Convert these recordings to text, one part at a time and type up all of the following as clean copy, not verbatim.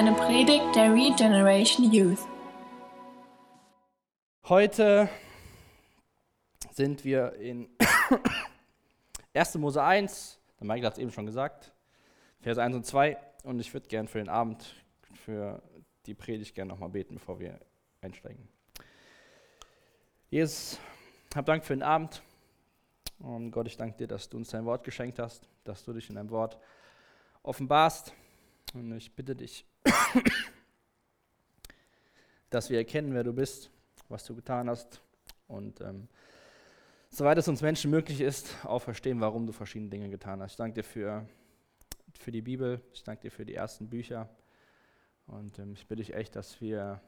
eine Predigt der Regeneration Youth. Heute sind wir in 1. Mose 1, der Michael hat es eben schon gesagt, Vers 1 und 2. Und ich würde gerne für den Abend, für die Predigt gerne nochmal beten, bevor wir einsteigen. Jesus, hab Dank für den Abend. Und Gott, ich danke dir, dass du uns dein Wort geschenkt hast, dass du dich in deinem Wort offenbarst. Und ich bitte dich, dass wir erkennen, wer du bist, was du getan hast. Und soweit es uns Menschen möglich ist, auch verstehen, warum du verschiedene Dinge getan hast. Ich danke dir für die Bibel, ich danke dir für die ersten Bücher. Und ich bitte dich echt, dass wir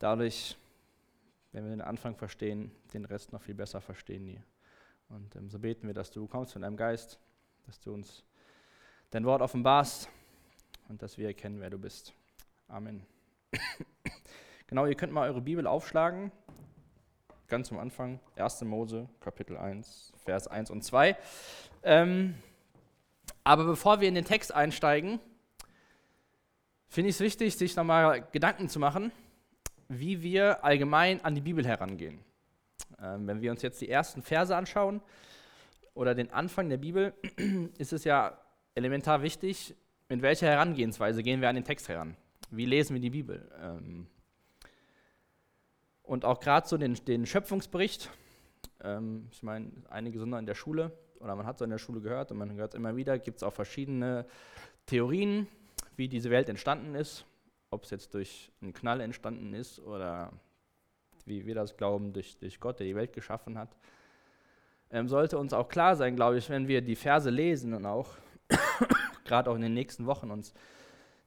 dadurch, wenn wir den Anfang verstehen, den Rest noch viel besser verstehen hier. Und so beten wir, dass du kommst mit deinem Geist, dass du uns dein Wort offenbarst und dass wir erkennen, wer du bist. Amen. Genau, ihr könnt mal eure Bibel aufschlagen, ganz am Anfang, 1. Mose, Kapitel 1, Vers 1 und 2. Aber bevor wir in den Text einsteigen, finde ich es wichtig, sich nochmal Gedanken zu machen, wie wir allgemein an die Bibel herangehen. Wenn wir uns jetzt die ersten Verse anschauen oder den Anfang der Bibel, ist es ja elementar wichtig, mit welcher Herangehensweise gehen wir an den Text heran? Wie lesen wir die Bibel? Und auch gerade so den Schöpfungsbericht, ich meine, einige sind noch in der Schule, oder man hat so in der Schule gehört und man hört immer wieder, gibt es auch verschiedene Theorien, wie diese Welt entstanden ist. Ob es jetzt durch einen Knall entstanden ist oder, wie wir das glauben, durch Gott, der die Welt geschaffen hat, sollte uns auch klar sein, glaube ich, wenn wir die Verse lesen und auch gerade auch in den nächsten Wochen uns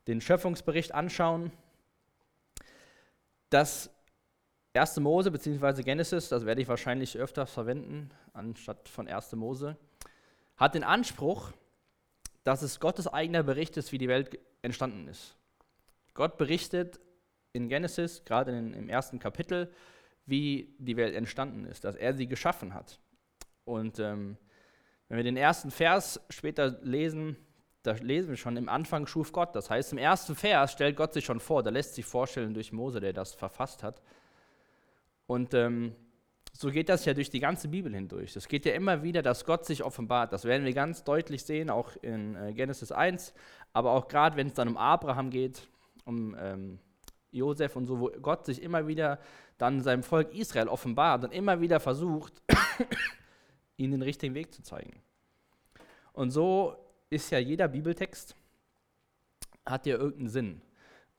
den Schöpfungsbericht anschauen, dass 1. Mose bzw. Genesis, das werde ich wahrscheinlich öfter verwenden, anstatt von 1. Mose, hat den Anspruch, dass es Gottes eigener Bericht ist, wie die Welt entstanden ist. Gott berichtet in Genesis, gerade im ersten Kapitel, wie die Welt entstanden ist, dass er sie geschaffen hat. Und wenn wir den ersten Vers später lesen, da lesen wir schon, im Anfang schuf Gott. Das heißt, im ersten Vers stellt Gott sich schon vor, da lässt sich vorstellen durch Mose, der das verfasst hat. Und so geht das ja durch die ganze Bibel hindurch. Es geht ja immer wieder, dass Gott sich offenbart. Das werden wir ganz deutlich sehen, auch in Genesis 1, aber auch gerade, wenn es dann um Abraham geht, um Josef und so, wo Gott sich immer wieder dann seinem Volk Israel offenbart und immer wieder versucht, ihnen den richtigen Weg zu zeigen. Und so ist ja jeder Bibeltext, hat ja irgendeinen Sinn.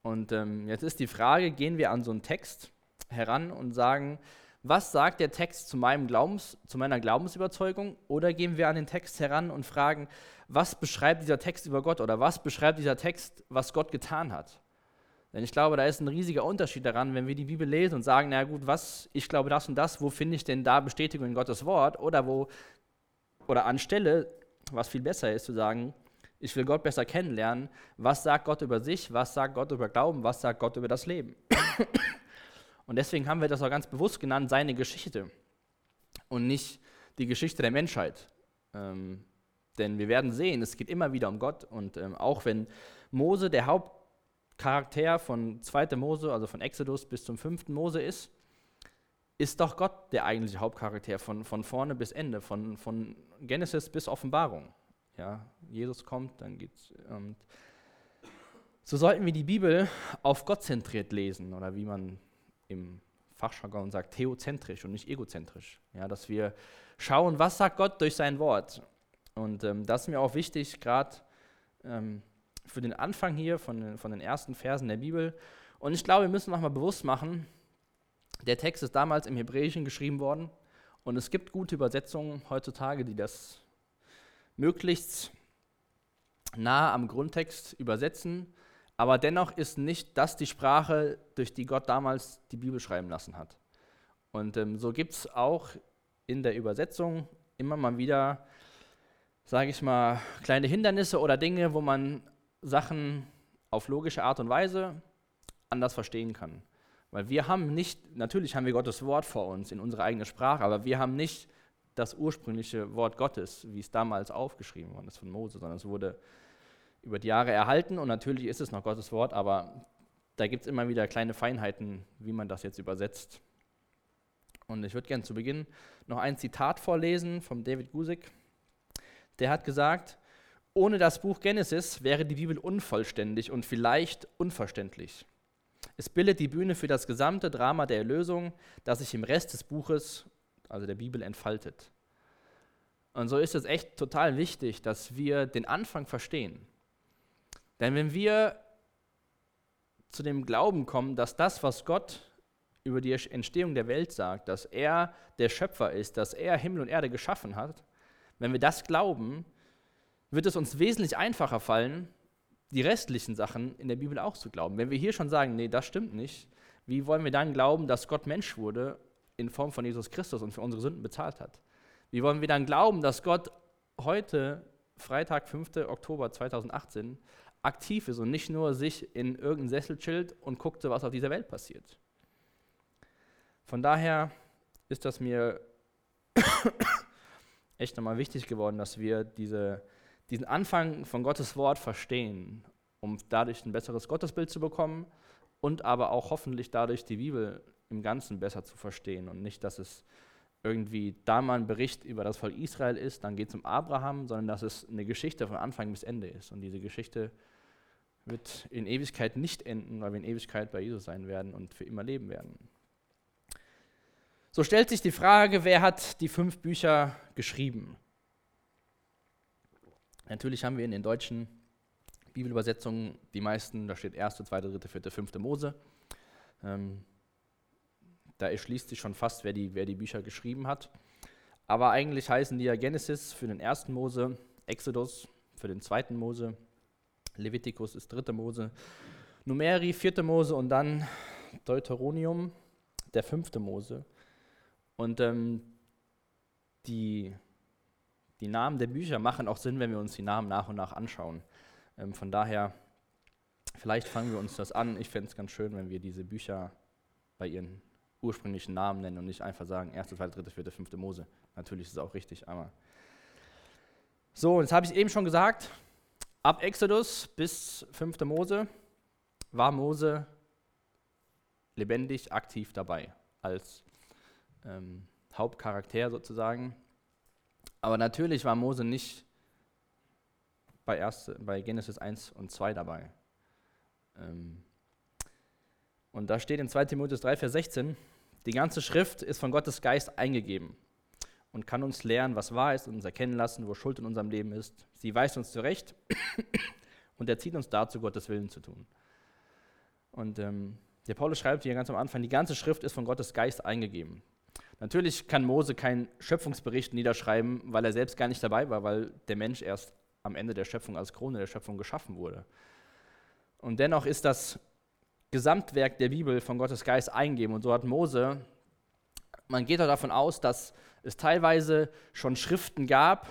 Und jetzt ist die Frage, gehen wir an so einen Text heran und sagen, was sagt der Text zu meiner Glaubensüberzeugung? Oder gehen wir an den Text heran und fragen, was beschreibt dieser Text über Gott? Oder was beschreibt dieser Text, was Gott getan hat? Denn ich glaube, da ist ein riesiger Unterschied daran, wenn wir die Bibel lesen und sagen, na gut, was, ich glaube das und das, wo finde ich denn da Bestätigung in Gottes Wort? Oder anstelle, was viel besser ist, zu sagen, ich will Gott besser kennenlernen, was sagt Gott über sich, was sagt Gott über Glauben, was sagt Gott über das Leben? Und deswegen haben wir das auch ganz bewusst genannt, seine Geschichte und nicht die Geschichte der Menschheit. Denn wir werden sehen, es geht immer wieder um Gott. Und auch wenn Mose der Hauptcharakter von 2. Mose, also von Exodus bis zum 5. Mose ist, ist doch Gott der eigentliche Hauptcharakter von vorne bis Ende, von Genesis bis Offenbarung. Ja, Jesus kommt, dann geht's. So sollten wir die Bibel auf Gott zentriert lesen, oder wie man im Fachjargon sagt, theozentrisch und nicht egozentrisch. Ja, dass wir schauen, was sagt Gott durch sein Wort. Und das ist mir auch wichtig, gerade für den Anfang hier, von den ersten Versen der Bibel. Und ich glaube, wir müssen nochmal bewusst machen, der Text ist damals im Hebräischen geschrieben worden und es gibt gute Übersetzungen heutzutage, die das möglichst nah am Grundtext übersetzen. Aber dennoch ist nicht das die Sprache, durch die Gott damals die Bibel schreiben lassen hat. Und so gibt es auch in der Übersetzung immer mal wieder, sage ich mal, kleine Hindernisse oder Dinge, wo man Sachen auf logische Art und Weise anders verstehen kann. Weil wir haben nicht, natürlich haben wir Gottes Wort vor uns in unserer eigenen Sprache, aber wir haben nicht das ursprüngliche Wort Gottes, wie es damals aufgeschrieben worden ist von Mose, sondern es wurde über die Jahre erhalten und natürlich ist es noch Gottes Wort, aber da gibt es immer wieder kleine Feinheiten, wie man das jetzt übersetzt. Und ich würde gerne zu Beginn noch ein Zitat vorlesen von David Guzik. Der hat gesagt, ohne das Buch Genesis wäre die Bibel unvollständig und vielleicht unverständlich. Es bildet die Bühne für das gesamte Drama der Erlösung, das sich im Rest des Buches, also der Bibel, entfaltet. Und so ist es echt total wichtig, dass wir den Anfang verstehen. Denn wenn wir zu dem Glauben kommen, dass das, was Gott über die Entstehung der Welt sagt, dass er der Schöpfer ist, dass er Himmel und Erde geschaffen hat, wenn wir das glauben, wird es uns wesentlich einfacher fallen, die restlichen Sachen in der Bibel auch zu glauben. Wenn wir hier schon sagen, nee, das stimmt nicht, wie wollen wir dann glauben, dass Gott Mensch wurde in Form von Jesus Christus und für unsere Sünden bezahlt hat? Wie wollen wir dann glauben, dass Gott heute, Freitag, 5. Oktober 2018, aktiv ist und nicht nur sich in irgendeinen Sessel chillt und guckte, was auf dieser Welt passiert? Von daher ist das mir echt nochmal wichtig geworden, dass wir diesen Anfang von Gottes Wort verstehen, um dadurch ein besseres Gottesbild zu bekommen und aber auch hoffentlich dadurch die Bibel im Ganzen besser zu verstehen und nicht, dass es irgendwie da mal ein Bericht über das Volk Israel ist, dann geht es um Abraham, sondern dass es eine Geschichte von Anfang bis Ende ist. Und diese Geschichte wird in Ewigkeit nicht enden, weil wir in Ewigkeit bei Jesus sein werden und für immer leben werden. So stellt sich die Frage, wer hat die 5 Bücher geschrieben? Natürlich haben wir in den deutschen Bibelübersetzungen die meisten, da steht 1., 2., 3., 4., 5. Mose. Da erschließt sich schon fast, wer die Bücher geschrieben hat. Aber eigentlich heißen die ja Genesis für den 1. Mose, Exodus für den 2. Mose, Levitikus ist 3. Mose, Numeri 4. Mose und dann Deuteronomium, der 5. Mose. Und die Namen der Bücher machen auch Sinn, wenn wir uns die Namen nach und nach anschauen. Von daher, vielleicht fangen wir uns das an. Ich fände es ganz schön, wenn wir diese Bücher bei ihren ursprünglichen Namen nennen und nicht einfach sagen, 1., 2., 3., 4., 5. Mose. Natürlich ist es auch richtig, aber... So, jetzt habe ich eben schon gesagt, ab Exodus bis 5. Mose war Mose lebendig, aktiv dabei, als Hauptcharakter sozusagen. Aber natürlich war Mose nicht bei Genesis 1 und 2 dabei. Und da steht in 2. Timotheus 3, Vers 16, die ganze Schrift ist von Gottes Geist eingegeben und kann uns lehren, was wahr ist und uns erkennen lassen, wo Schuld in unserem Leben ist. Sie weist uns zurecht und erzieht uns dazu, Gottes Willen zu tun. Und der Paulus schreibt hier ganz am Anfang, die ganze Schrift ist von Gottes Geist eingegeben. Natürlich kann Mose keinen Schöpfungsbericht niederschreiben, weil er selbst gar nicht dabei war, weil der Mensch erst am Ende der Schöpfung als Krone der Schöpfung geschaffen wurde. Und dennoch ist das Gesamtwerk der Bibel von Gottes Geist eingegeben. Und so hat Mose, man geht doch davon aus, dass es teilweise schon Schriften gab,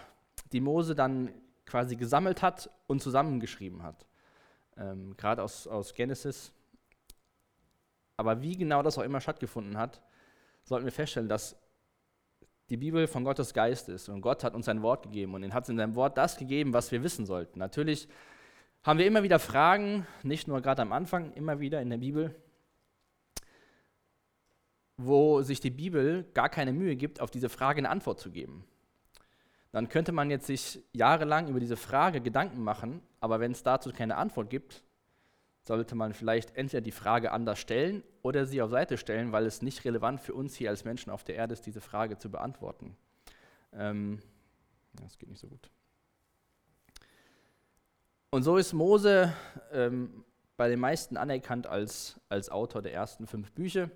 die Mose dann quasi gesammelt hat und zusammengeschrieben hat. Gerade aus Genesis. Aber wie genau das auch immer stattgefunden hat, sollten wir feststellen, dass die Bibel von Gottes Geist ist und Gott hat uns sein Wort gegeben und er hat in seinem Wort das gegeben, was wir wissen sollten. Natürlich haben wir immer wieder Fragen, nicht nur gerade am Anfang, immer wieder in der Bibel, wo sich die Bibel gar keine Mühe gibt, auf diese Frage eine Antwort zu geben. Dann könnte man jetzt sich jahrelang über diese Frage Gedanken machen, aber wenn es dazu keine Antwort gibt, sollte man vielleicht entweder die Frage anders stellen oder sie auf Seite stellen, weil es nicht relevant für uns hier als Menschen auf der Erde ist, diese Frage zu beantworten. Das geht nicht so gut. Und so ist Mose bei den meisten anerkannt als Autor der ersten 5 Bücher,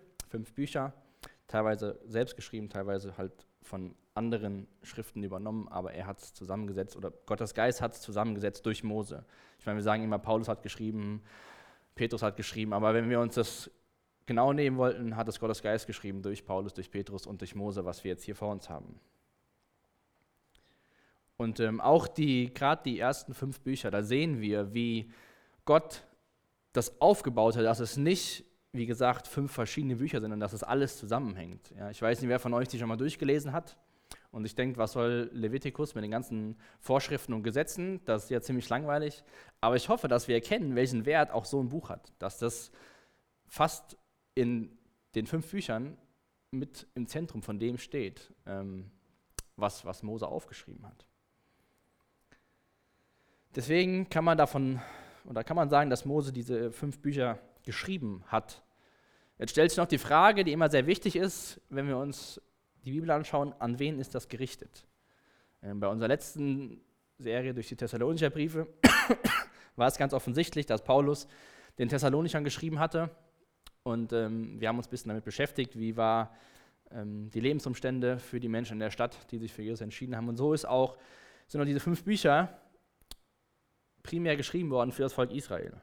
teilweise selbst geschrieben, teilweise halt von anderen Schriften übernommen, aber er hat es zusammengesetzt oder Gottes Geist hat es zusammengesetzt durch Mose. Ich meine, wir sagen immer, Paulus hat geschrieben, Petrus hat geschrieben, aber wenn wir uns das genau nehmen wollten, hat es Gottes Geist geschrieben durch Paulus, durch Petrus und durch Mose, was wir jetzt hier vor uns haben. Und auch gerade die ersten 5 Bücher, da sehen wir, wie Gott das aufgebaut hat, dass es nicht, wie gesagt, 5 verschiedene Bücher sind und dass es alles zusammenhängt. Ja, ich weiß nicht, wer von euch die schon mal durchgelesen hat Und ich denke, was soll Levitikus mit den ganzen Vorschriften und Gesetzen? Das ist ja ziemlich langweilig. Aber ich hoffe, dass wir erkennen, welchen Wert auch so ein Buch hat. Dass das fast in den 5 Büchern mit im Zentrum von dem steht, was Mose aufgeschrieben hat. Deswegen kann man sagen, dass Mose diese 5 Bücher geschrieben hat. Jetzt stellt sich noch die Frage, die immer sehr wichtig ist, wenn wir uns die Bibel anschauen, an wen ist das gerichtet? Bei unserer letzten Serie durch die Thessalonicher Briefe war es ganz offensichtlich, dass Paulus den Thessalonichern geschrieben hatte. Und wir haben uns ein bisschen damit beschäftigt, wie war die Lebensumstände für die Menschen in der Stadt, die sich für Jesus entschieden haben. Und so sind auch diese 5 Bücher primär geschrieben worden für das Volk Israel.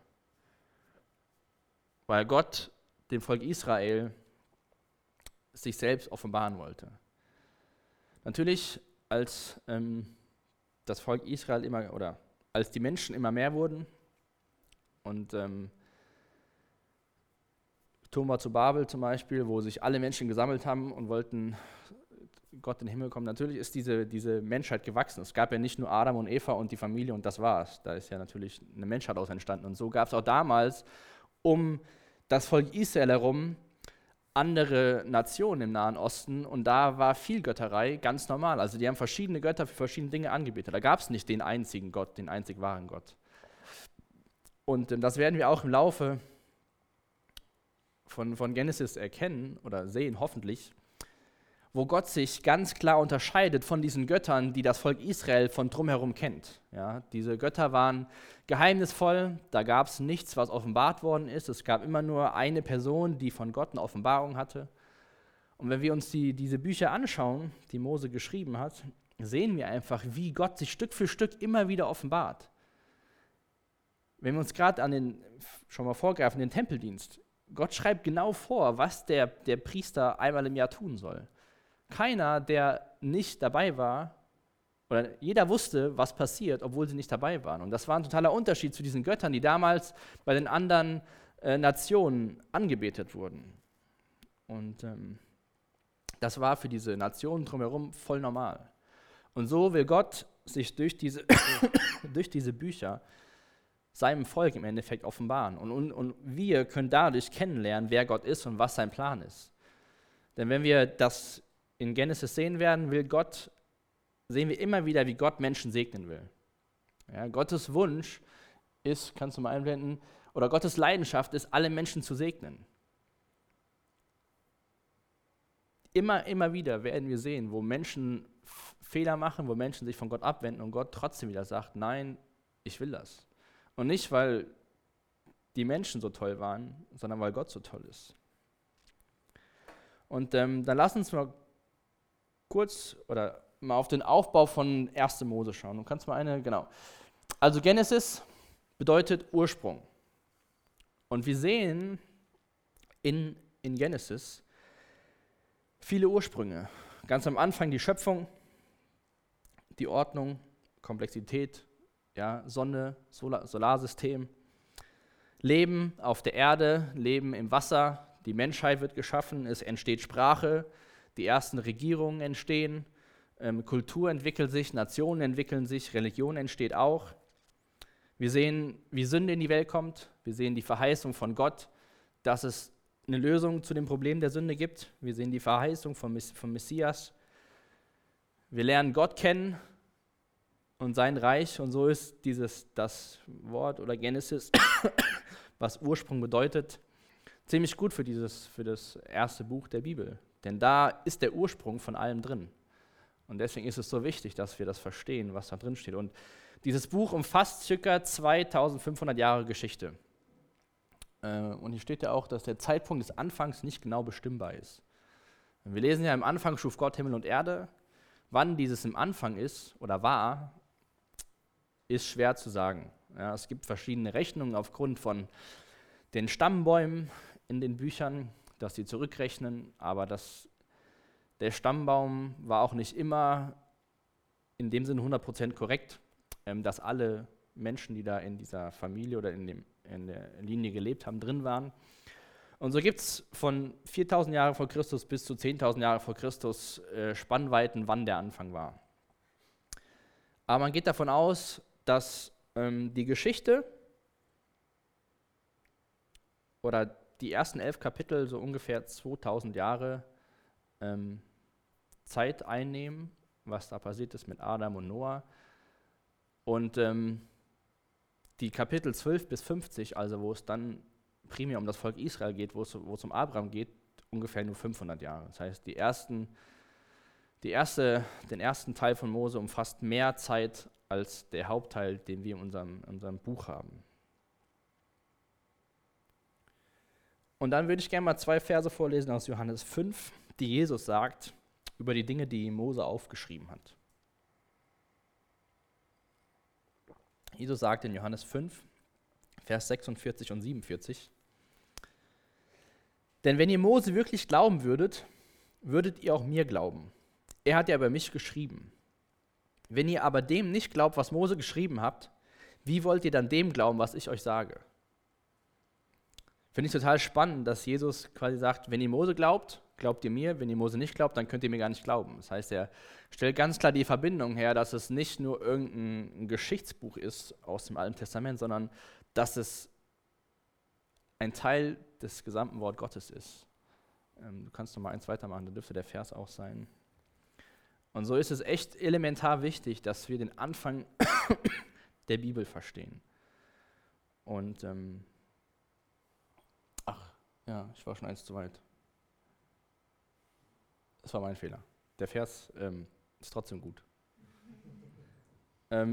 Weil Gott dem Volk Israel sich selbst offenbaren wollte. Natürlich, als das Volk Israel als die Menschen immer mehr wurden und Turm war zu Babel zum Beispiel, wo sich alle Menschen gesammelt haben und wollten Gott in den Himmel kommen. Natürlich ist diese Menschheit gewachsen. Es gab ja nicht nur Adam und Eva und die Familie und das war's. Da ist ja natürlich eine Menschheit aus entstanden. Und so gab es auch damals um das Volk Israel herum andere Nationen im Nahen Osten und da war viel Götterei ganz normal. Also die haben verschiedene Götter für verschiedene Dinge angebetet. Da gab es nicht den einzigen Gott, den einzig wahren Gott. Und das werden wir auch im Laufe von Genesis erkennen oder sehen, hoffentlich, wo Gott sich ganz klar unterscheidet von diesen Göttern, die das Volk Israel von drumherum kennt. Ja, diese Götter waren geheimnisvoll, da gab es nichts, was offenbart worden ist. Es gab immer nur eine Person, die von Gott eine Offenbarung hatte. Und wenn wir uns diese Bücher anschauen, die Mose geschrieben hat, sehen wir einfach, wie Gott sich Stück für Stück immer wieder offenbart. Wenn wir uns gerade vorgreifen, den Tempeldienst. Gott schreibt genau vor, was der Priester einmal im Jahr tun soll. Keiner, der nicht dabei war, oder jeder wusste, was passiert, obwohl sie nicht dabei waren. Und das war ein totaler Unterschied zu diesen Göttern, die damals bei den anderen Nationen angebetet wurden. Und das war für diese Nationen drumherum voll normal. Und so will Gott sich durch diese Bücher seinem Volk im Endeffekt offenbaren. Und wir können dadurch kennenlernen, wer Gott ist und was sein Plan ist. Denn wenn wir das in Genesis sehen wir immer wieder, wie Gott Menschen segnen will. Ja, Gottes Wunsch ist, kannst du mal einblenden, oder Gottes Leidenschaft ist, alle Menschen zu segnen. Immer, immer wieder werden wir sehen, wo Menschen Fehler machen, wo Menschen sich von Gott abwenden und Gott trotzdem wieder sagt, nein, ich will das. Und nicht, weil die Menschen so toll waren, sondern weil Gott so toll ist. Und dann lass uns mal kurz oder mal auf den Aufbau von 1. Mose schauen. Du kannst mal genau. Also Genesis bedeutet Ursprung. Und wir sehen in Genesis viele Ursprünge. Ganz am Anfang die Schöpfung, die Ordnung, Komplexität, ja, Sonne, Solarsystem, Leben auf der Erde, Leben im Wasser, die Menschheit wird geschaffen, es entsteht Sprache, die ersten Regierungen entstehen, Kultur entwickelt sich, Nationen entwickeln sich, Religion entsteht auch. Wir sehen, wie Sünde in die Welt kommt, wir sehen die Verheißung von Gott, dass es eine Lösung zu dem Problem der Sünde gibt. Wir sehen die Verheißung vom Messias. Wir lernen Gott kennen und sein Reich, und so ist das Wort oder Genesis, was Ursprung bedeutet, ziemlich gut für das erste Buch der Bibel. Denn da ist der Ursprung von allem drin. Und deswegen ist es so wichtig, dass wir das verstehen, was da drin steht. Und dieses Buch umfasst ca. 2500 Jahre Geschichte. Und hier steht ja auch, dass der Zeitpunkt des Anfangs nicht genau bestimmbar ist. Wir lesen ja, im Anfang schuf Gott Himmel und Erde. Wann dieses im Anfang ist oder war, ist schwer zu sagen. Ja, es gibt verschiedene Rechnungen aufgrund von den Stammbäumen in den Büchern, dass sie zurückrechnen, aber der Stammbaum war auch nicht immer in dem Sinne 100% korrekt, dass alle Menschen, die da in dieser Familie oder in der Linie gelebt haben, drin waren. Und so gibt es von 4.000 Jahren vor Christus bis zu 10.000 Jahren vor Christus Spannweiten, wann der Anfang war. Aber man geht davon aus, dass die Geschichte oder die ersten 11 Kapitel so ungefähr 2.000 Jahre Zeit einnehmen, was da passiert ist mit Adam und Noah. Und die Kapitel 12 bis 50, also wo es dann primär um das Volk Israel geht, wo es um Abraham geht, ungefähr nur 500 Jahre. Das heißt, den ersten Teil von Mose umfasst mehr Zeit als der Hauptteil, den wir in unserem Buch haben. Und dann würde ich gerne mal 2 Verse vorlesen aus Johannes 5, die Jesus sagt über die Dinge, die Mose aufgeschrieben hat. Jesus sagt in Johannes 5, Vers 46 und 47, denn wenn ihr Mose wirklich glauben würdet, würdet ihr auch mir glauben. Er hat ja über mich geschrieben. Wenn ihr aber dem nicht glaubt, was Mose geschrieben habt, wie wollt ihr dann dem glauben, was ich euch sage? Finde ich total spannend, dass Jesus quasi sagt, wenn ihr Mose glaubt, glaubt ihr mir, wenn ihr Mose nicht glaubt, dann könnt ihr mir gar nicht glauben. Das heißt, er stellt ganz klar die Verbindung her, dass es nicht nur irgendein Geschichtsbuch ist aus dem Alten Testament, sondern dass es ein Teil des gesamten Wort Gottes ist. Du kannst noch mal eins weitermachen, dann dürfte der Vers auch sein. Und so ist es echt elementar wichtig, dass wir den Anfang der Bibel verstehen. Und ich war schon eins zu weit. Das war mein Fehler. Der Vers ist trotzdem gut.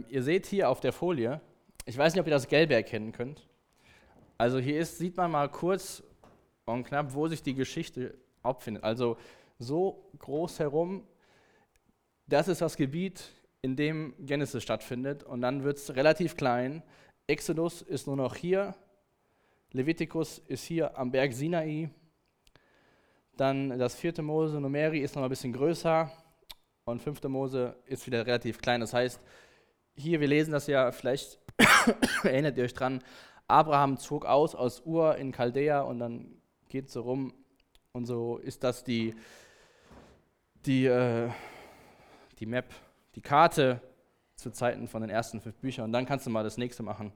Ihr seht hier auf der Folie, ich weiß nicht, ob ihr das Gelbe erkennen könnt. Also hier sieht man mal kurz und knapp, wo sich die Geschichte abfindet. Also so groß herum, das ist das Gebiet, in dem Genesis stattfindet. Und dann wird es relativ klein. Exodus ist nur noch hier. Levitikus ist hier am Berg Sinai. Dann das 4. Mose, Numeri, ist noch ein bisschen größer. Und 5. Mose ist wieder relativ klein. Das heißt, hier, wir lesen das ja, vielleicht erinnert ihr euch dran, Abraham zog aus Ur in Chaldea und dann geht es so rum. Und so ist das die Map, die Karte zu Zeiten von den ersten 5 Büchern. Und dann kannst du mal das nächste machen.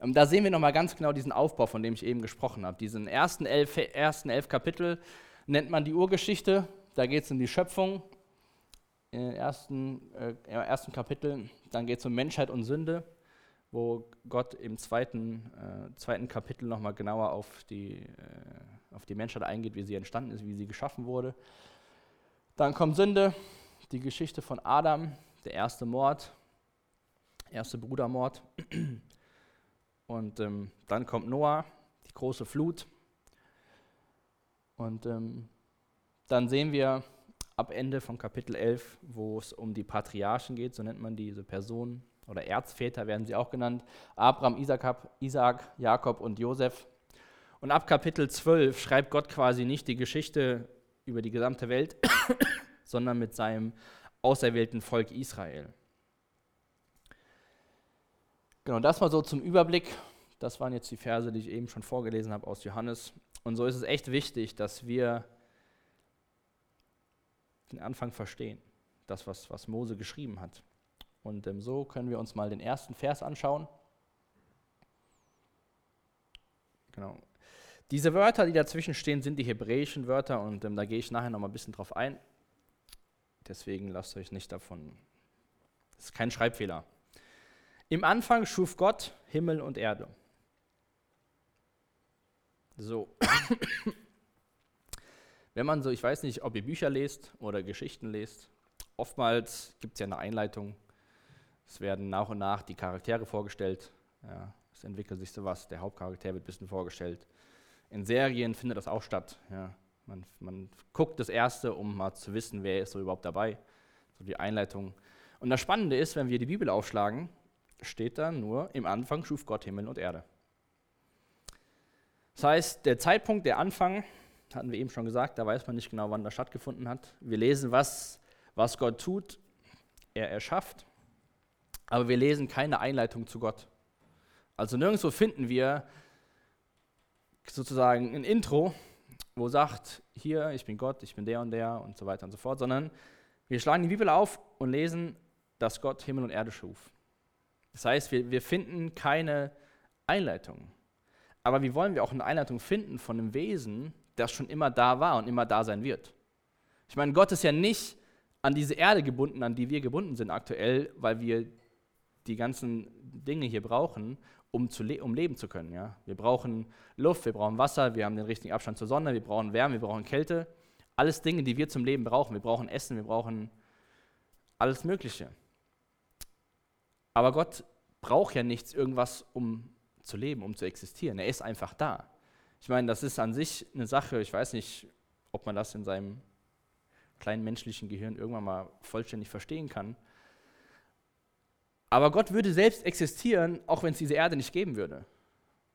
Da sehen wir nochmal ganz genau diesen Aufbau, von dem ich eben gesprochen habe. Diesen ersten elf Kapitel nennt man die Urgeschichte. Da geht es um die Schöpfung in den ersten Kapitel. Dann geht es um Menschheit und Sünde, wo Gott im zweiten Kapitel nochmal genauer auf die Menschheit eingeht, wie sie entstanden ist, wie sie geschaffen wurde. Dann kommt Sünde, die Geschichte von Adam, der erste Brudermord. Und dann kommt Noah, die große Flut. Und dann sehen wir ab Ende von Kapitel 11, wo es um die Patriarchen geht, so nennt man diese Personen, oder Erzväter werden sie auch genannt, Abraham, Isaak, Jakob und Josef. Und ab Kapitel 12 schreibt Gott quasi nicht die Geschichte über die gesamte Welt, sondern mit seinem auserwählten Volk Israel. Genau, das mal so zum Überblick. Das waren jetzt die Verse, die ich eben schon vorgelesen habe aus Johannes. Und so ist es echt wichtig, dass wir den Anfang verstehen, das, was Mose geschrieben hat. Und so können wir uns mal den ersten Vers anschauen. Genau. Diese Wörter, die dazwischen stehen, sind die hebräischen Wörter und da gehe ich nachher noch mal ein bisschen drauf ein. Deswegen lasst euch nicht davon. Das ist kein Schreibfehler. Im Anfang schuf Gott Himmel und Erde. So. Wenn man so, ich weiß nicht, ob ihr Bücher lest oder Geschichten lest, oftmals gibt es ja eine Einleitung. Es werden nach und nach die Charaktere vorgestellt. Ja, es entwickelt sich sowas. Der Hauptcharakter wird ein bisschen vorgestellt. In Serien findet das auch statt. Ja, man guckt das Erste, um mal zu wissen, wer ist so überhaupt dabei. So die Einleitung. Und das Spannende ist, wenn wir die Bibel aufschlagen, steht da nur, im Anfang schuf Gott Himmel und Erde. Das heißt, der Zeitpunkt, der Anfang, hatten wir eben schon gesagt, da weiß man nicht genau, wann das stattgefunden hat. Wir lesen, was Gott tut, er erschafft, aber wir lesen keine Einleitung zu Gott. Also nirgendwo finden wir sozusagen ein Intro, wo sagt, hier, ich bin Gott, ich bin der und so weiter und so fort, sondern wir schlagen die Bibel auf und lesen, dass Gott Himmel und Erde schuf. Das heißt, wir finden keine Einleitung. Aber wie wollen wir auch eine Einleitung finden von einem Wesen, das schon immer da war und immer da sein wird? Ich meine, Gott ist ja nicht an diese Erde gebunden, an die wir gebunden sind aktuell, weil wir die ganzen Dinge hier brauchen, um leben zu können. Ja? Wir brauchen Luft, wir brauchen Wasser, wir haben den richtigen Abstand zur Sonne, wir brauchen Wärme, wir brauchen Kälte. Alles Dinge, die wir zum Leben brauchen. Wir brauchen Essen, wir brauchen alles Mögliche. Aber Gott braucht ja nichts, irgendwas, um zu leben, um zu existieren. Er ist einfach da. Ich meine, das ist an sich eine Sache, ich weiß nicht, ob man das in seinem kleinen menschlichen Gehirn irgendwann mal vollständig verstehen kann. Aber Gott würde selbst existieren, auch wenn es diese Erde nicht geben würde.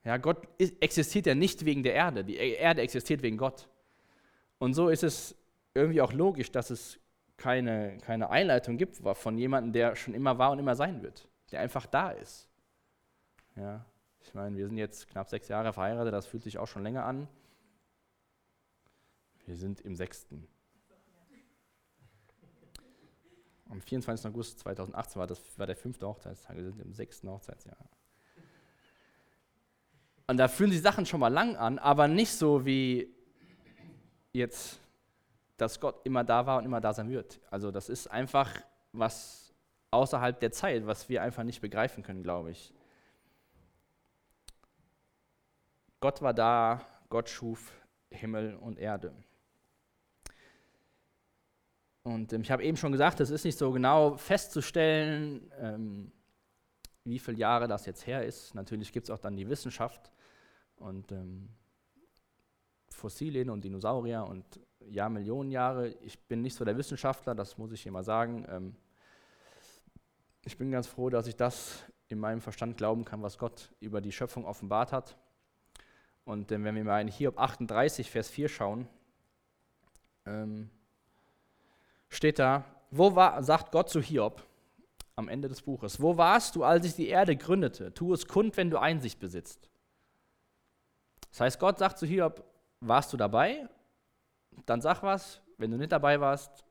Ja, Gott existiert ja nicht wegen der Erde. Die Erde existiert wegen Gott. Und so ist es irgendwie auch logisch, dass es keine Einleitung gibt von jemandem, der schon immer war und immer sein wird, der einfach da ist. Ja, ich meine, wir sind jetzt knapp 6 Jahre verheiratet, das fühlt sich auch schon länger an. Wir sind im 6. Am 24. August 2018 war der 5. Hochzeitstag, wir sind im 6. Hochzeitsjahr. Und da fühlen sich Sachen schon mal lang an, aber nicht so wie jetzt, dass Gott immer da war und immer da sein wird. Also das ist einfach was außerhalb der Zeit, was wir einfach nicht begreifen können, glaube ich. Gott war da, Gott schuf Himmel und Erde. Und ich habe eben schon gesagt, es ist nicht so genau festzustellen, wie viele Jahre das jetzt her ist. Natürlich gibt es auch dann die Wissenschaft und Fossilien und Dinosaurier und Millionen Jahre. Ich bin nicht so der Wissenschaftler, das muss ich hier mal sagen. Ich bin ganz froh, dass ich das in meinem Verstand glauben kann, was Gott über die Schöpfung offenbart hat. Und wenn wir mal in Hiob 38, Vers 4 schauen, steht da, sagt Gott zu Hiob am Ende des Buches, wo warst du, als ich die Erde gründete? Tu es kund, wenn du Einsicht besitzt. Das heißt, Gott sagt zu Hiob, warst du dabei? Dann sag was. Wenn du nicht dabei warst,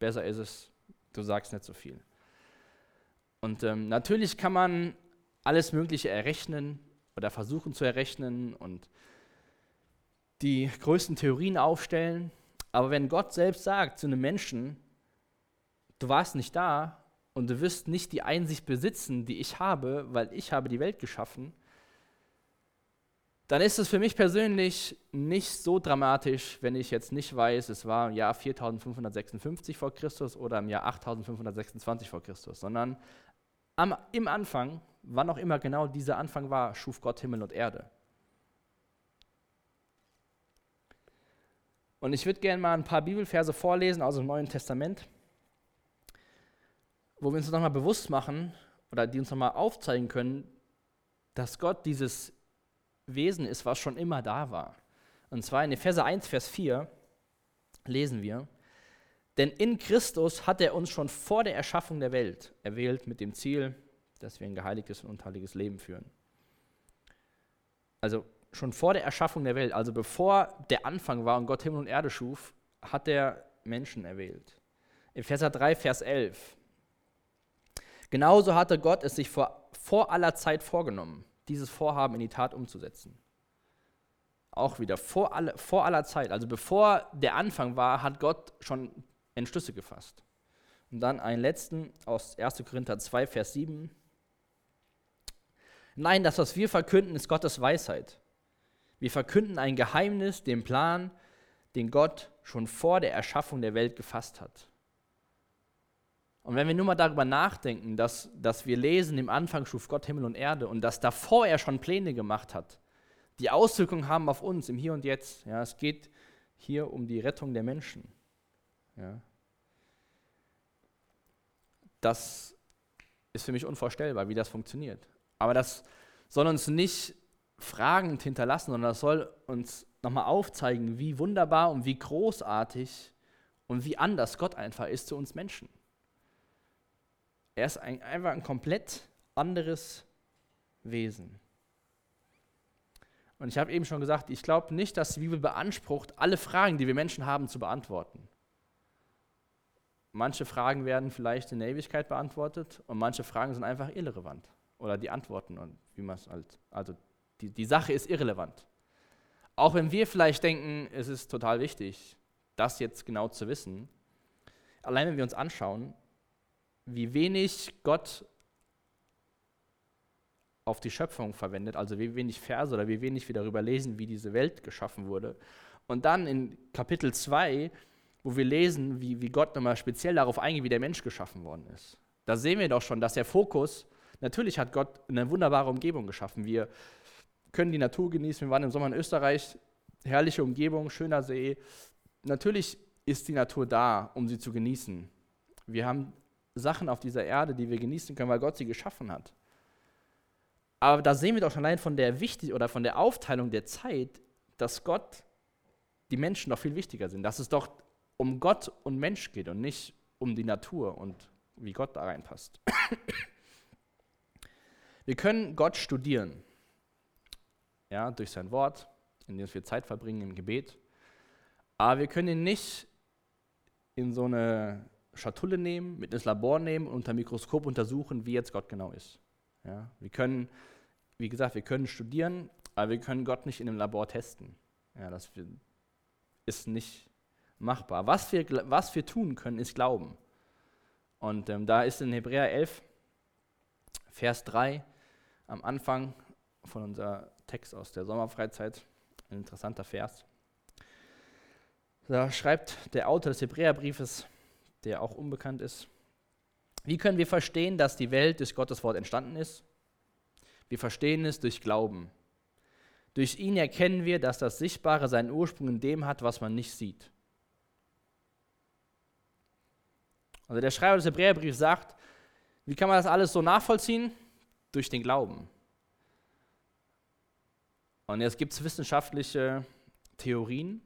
besser ist es, du sagst nicht so viel. Und natürlich kann man alles Mögliche errechnen oder versuchen zu errechnen und die größten Theorien aufstellen. Aber wenn Gott selbst sagt zu einem Menschen, du warst nicht da und du wirst nicht die Einsicht besitzen, die ich habe, weil ich habe die Welt geschaffen, dann ist es für mich persönlich nicht so dramatisch, wenn ich jetzt nicht weiß, es war im Jahr 4556 vor Christus oder im Jahr 8526 vor Christus, sondern im Anfang, wann auch immer genau dieser Anfang war, schuf Gott Himmel und Erde. Und ich würde gerne mal ein paar Bibelverse vorlesen aus dem Neuen Testament, wo wir uns nochmal bewusst machen oder die uns nochmal aufzeigen können, dass Gott dieses Wesen ist, was schon immer da war. Und zwar in Epheser 1, Vers 4 lesen wir, denn in Christus hat er uns schon vor der Erschaffung der Welt erwählt mit dem Ziel, dass wir ein geheiligtes und unteiliges Leben führen. Also schon vor der Erschaffung der Welt, also bevor der Anfang war und Gott Himmel und Erde schuf, hat er Menschen erwählt. Epheser 3, Vers 11. Genauso hatte Gott es sich vor aller Zeit vorgenommen, dieses Vorhaben in die Tat umzusetzen. Auch wieder, vor aller Zeit, also bevor der Anfang war, hat Gott schon Entschlüsse gefasst. Und dann einen letzten aus 1. Korinther 2, Vers 7. Nein, das, was wir verkünden, ist Gottes Weisheit. Wir verkünden ein Geheimnis, den Plan, den Gott schon vor der Erschaffung der Welt gefasst hat. Und wenn wir nur mal darüber nachdenken, dass wir lesen, im Anfang schuf Gott Himmel und Erde und dass davor er schon Pläne gemacht hat, die Auswirkungen haben auf uns im Hier und Jetzt. Ja, es geht hier um die Rettung der Menschen. Ja. Das ist für mich unvorstellbar, wie das funktioniert. Aber das soll uns nicht fragend hinterlassen, sondern das soll uns nochmal aufzeigen, wie wunderbar und wie großartig und wie anders Gott einfach ist zu uns Menschen. Er ist einfach ein komplett anderes Wesen. Und ich habe eben schon gesagt, ich glaube nicht, dass die Bibel beansprucht, alle Fragen, die wir Menschen haben, zu beantworten. Manche Fragen werden vielleicht in der Ewigkeit beantwortet und manche Fragen sind einfach irrelevant. Oder die Antworten und wie man es halt, also die Sache ist irrelevant. Auch wenn wir vielleicht denken, es ist total wichtig, das jetzt genau zu wissen, allein wenn wir uns anschauen, wie wenig Gott auf die Schöpfung verwendet, also wie wenig Verse oder wie wenig wir darüber lesen, wie diese Welt geschaffen wurde. Und dann in Kapitel 2, wo wir lesen, wie Gott nochmal speziell darauf eingeht, wie der Mensch geschaffen worden ist. Da sehen wir doch schon, dass der Fokus, natürlich hat Gott eine wunderbare Umgebung geschaffen. Wir können die Natur genießen, wir waren im Sommer in Österreich, herrliche Umgebung, schöner See. Natürlich ist die Natur da, um sie zu genießen. Wir haben Sachen auf dieser Erde, die wir genießen können, weil Gott sie geschaffen hat. Aber da sehen wir doch schon allein von der Aufteilung der Zeit, dass Gott die Menschen doch viel wichtiger sind, dass es doch um Gott und Mensch geht und nicht um die Natur und wie Gott da reinpasst. Wir können Gott studieren, ja, durch sein Wort, indem wir Zeit verbringen im Gebet, aber wir können ihn nicht in so eine Schatulle nehmen, mit ins Labor nehmen und unter Mikroskop untersuchen, wie jetzt Gott genau ist. Ja, wir können, wie gesagt, wir können studieren, aber wir können Gott nicht in einem Labor testen. Ja, das ist nicht machbar. Was wir tun können, ist Glauben. Und da ist in Hebräer 11, Vers 3, am Anfang von unserem Text aus der Sommerfreizeit, ein interessanter Vers. Da schreibt der Autor des Hebräerbriefes, der auch unbekannt ist: Wie können wir verstehen, dass die Welt durch Gottes Wort entstanden ist? Wir verstehen es durch Glauben. Durch ihn erkennen wir, dass das Sichtbare seinen Ursprung in dem hat, was man nicht sieht. Also der Schreiber des Hebräerbriefs sagt, wie kann man das alles so nachvollziehen? Durch den Glauben. Und jetzt gibt es wissenschaftliche Theorien,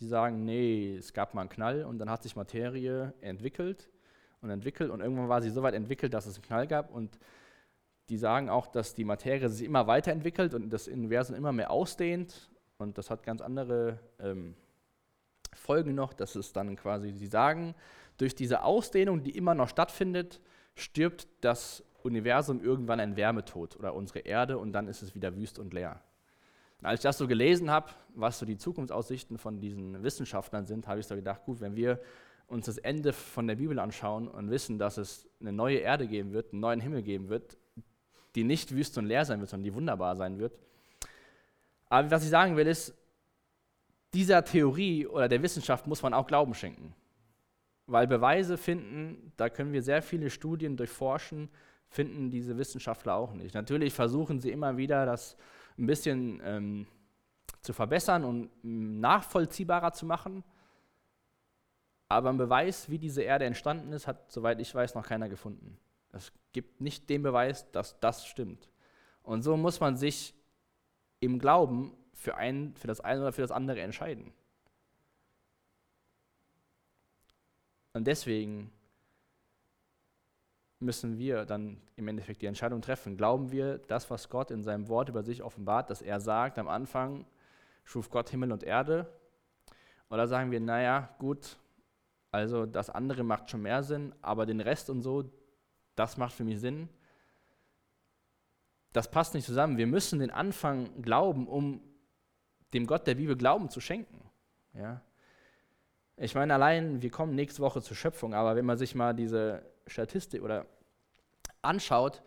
die sagen, nee, es gab mal einen Knall und dann hat sich Materie entwickelt und irgendwann war sie so weit entwickelt, dass es einen Knall gab, und die sagen auch, dass die Materie sich immer weiterentwickelt und das Universum immer mehr ausdehnt und das hat ganz andere Folgen noch, dass es dann quasi, sie sagen, durch diese Ausdehnung, die immer noch stattfindet, stirbt das Universum irgendwann einen Wärmetod oder unsere Erde und dann ist es wieder wüst und leer. Als ich das so gelesen habe, was so die Zukunftsaussichten von diesen Wissenschaftlern sind, habe ich so gedacht, gut, wenn wir uns das Ende von der Bibel anschauen und wissen, dass es eine neue Erde geben wird, einen neuen Himmel geben wird, die nicht wüst und leer sein wird, sondern die wunderbar sein wird. Aber was ich sagen will ist, dieser Theorie oder der Wissenschaft muss man auch Glauben schenken. Weil Beweise finden, da können wir sehr viele Studien durchforschen, finden diese Wissenschaftler auch nicht. Natürlich versuchen sie immer wieder, das ein bisschen zu verbessern und nachvollziehbarer zu machen. Aber ein Beweis, wie diese Erde entstanden ist, hat, soweit ich weiß, noch keiner gefunden. Es gibt nicht den Beweis, dass das stimmt. Und so muss man sich im Glauben für das eine oder für das andere entscheiden. Und deswegen müssen wir dann im Endeffekt die Entscheidung treffen. Glauben wir das, was Gott in seinem Wort über sich offenbart, dass er sagt, am Anfang schuf Gott Himmel und Erde? Oder sagen wir, naja, gut, also das andere macht schon mehr Sinn, aber den Rest und so, das macht für mich Sinn. Das passt nicht zusammen. Wir müssen den Anfang glauben, um dem Gott der Bibel Glauben zu schenken. Ja? Ich meine, allein, wir kommen nächste Woche zur Schöpfung, aber wenn man sich mal diese Statistik oder anschaut,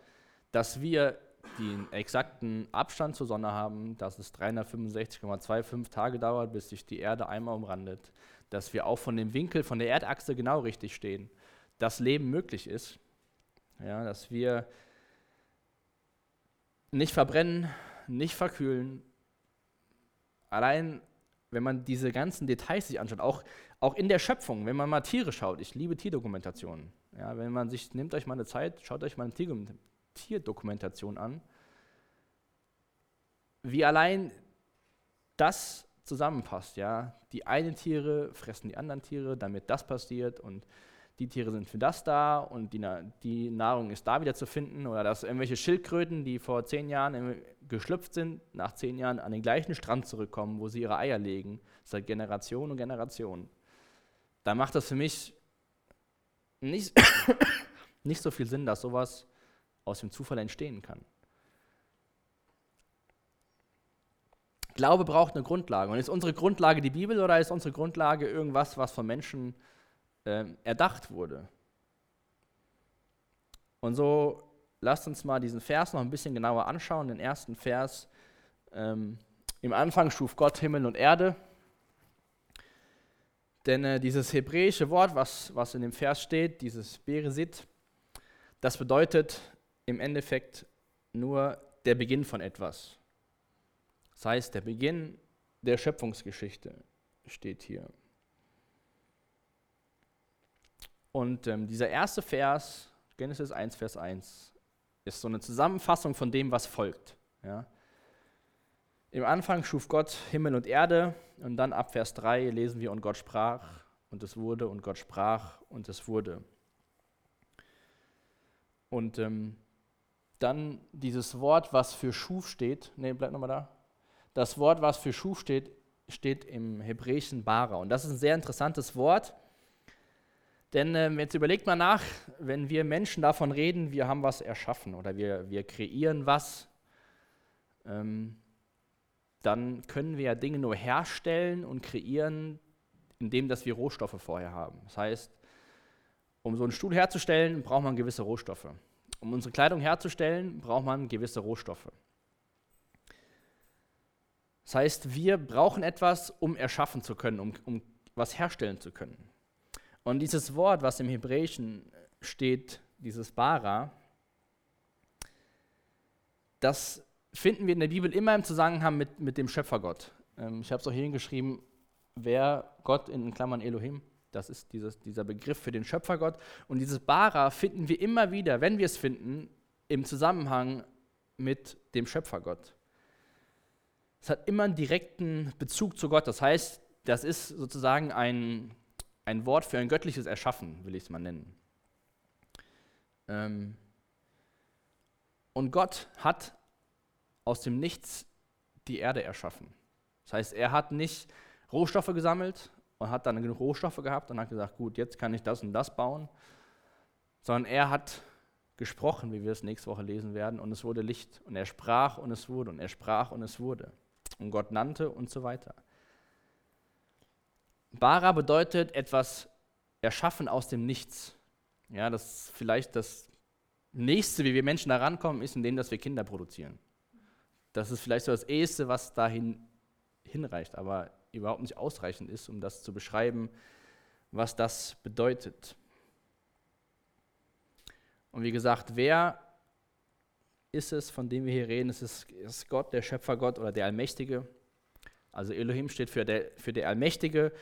dass wir den exakten Abstand zur Sonne haben, dass es 365,25 Tage dauert, bis sich die Erde einmal umrandet, dass wir auch von dem Winkel von der Erdachse genau richtig stehen, dass Leben möglich ist, ja, dass wir nicht verbrennen, nicht verkühlen. Allein, wenn man diese ganzen Details sich anschaut, auch in der Schöpfung, wenn man mal Tiere schaut, ich liebe Tierdokumentationen. Ja, wenn man sich, nehmt euch mal eine Zeit, schaut euch mal eine Tierdokumentation an, wie allein das zusammenpasst. Ja? Die einen Tiere fressen die anderen Tiere, damit das passiert und die Tiere sind für das da und die Nahrung ist da wieder zu finden, oder dass irgendwelche Schildkröten, die vor 10 Jahren geschlüpft sind, nach 10 Jahren an den gleichen Strand zurückkommen, wo sie ihre Eier legen, seit Generationen und Generationen. Da macht das für mich nicht so viel Sinn, dass sowas aus dem Zufall entstehen kann. Glaube braucht eine Grundlage. Und ist unsere Grundlage die Bibel oder ist unsere Grundlage irgendwas, was von Menschen erdacht wurde? Und so lasst uns mal diesen Vers noch ein bisschen genauer anschauen, den ersten Vers. Im Anfang schuf Gott Himmel und Erde. Denn dieses hebräische Wort, was in dem Vers steht, dieses Beresit, das bedeutet im Endeffekt nur der Beginn von etwas. Das heißt, der Beginn der Schöpfungsgeschichte steht hier. Und dieser erste Vers, Genesis 1, Vers 1, ist so eine Zusammenfassung von dem, was folgt. Ja? Im Anfang schuf Gott Himmel und Erde, und dann ab Vers 3 lesen wir, und Gott sprach, und es wurde, und Gott sprach, und es wurde. Und dann dieses Wort, was für schuf steht, bleib nochmal da. Das Wort, was für schuf steht, steht im Hebräischen bara. Und das ist ein sehr interessantes Wort, denn jetzt überlegt mal nach, wenn wir Menschen davon reden, wir haben was erschaffen oder wir kreieren was, dann können wir ja Dinge nur herstellen und kreieren, indem dass wir Rohstoffe vorher haben. Das heißt, um so einen Stuhl herzustellen, braucht man gewisse Rohstoffe. Um unsere Kleidung herzustellen, braucht man gewisse Rohstoffe. Das heißt, wir brauchen etwas, um erschaffen zu können, um was herstellen zu können. Und dieses Wort, was im Hebräischen steht, dieses bara, das finden wir in der Bibel immer im Zusammenhang mit dem Schöpfergott. Ich habe es auch hier hingeschrieben, wer Gott in Klammern Elohim, das ist dieser Begriff für den Schöpfergott. Und dieses bara finden wir immer wieder, wenn wir es finden, im Zusammenhang mit dem Schöpfergott. Es hat immer einen direkten Bezug zu Gott. Das heißt, das ist sozusagen ein Wort für ein göttliches Erschaffen, will ich es mal nennen. Und Gott hat aus dem Nichts die Erde erschaffen. Das heißt, er hat nicht Rohstoffe gesammelt und hat dann genug Rohstoffe gehabt und hat gesagt, gut, jetzt kann ich das und das bauen, sondern er hat gesprochen, wie wir es nächste Woche lesen werden, und es wurde Licht. Und er sprach und es wurde, und er sprach und es wurde. Und Gott nannte und so weiter. Bara bedeutet etwas erschaffen aus dem Nichts. Ja, das vielleicht das Nächste, wie wir Menschen da rankommen, ist, indem dass wir Kinder produzieren. Das ist vielleicht so das Erste, was dahin hinreicht, aber überhaupt nicht ausreichend ist, um das zu beschreiben, was das bedeutet. Und wie gesagt, wer ist es, von dem wir hier reden? Es ist Gott, der Schöpfergott oder der Allmächtige. Also Elohim steht für der Allmächtige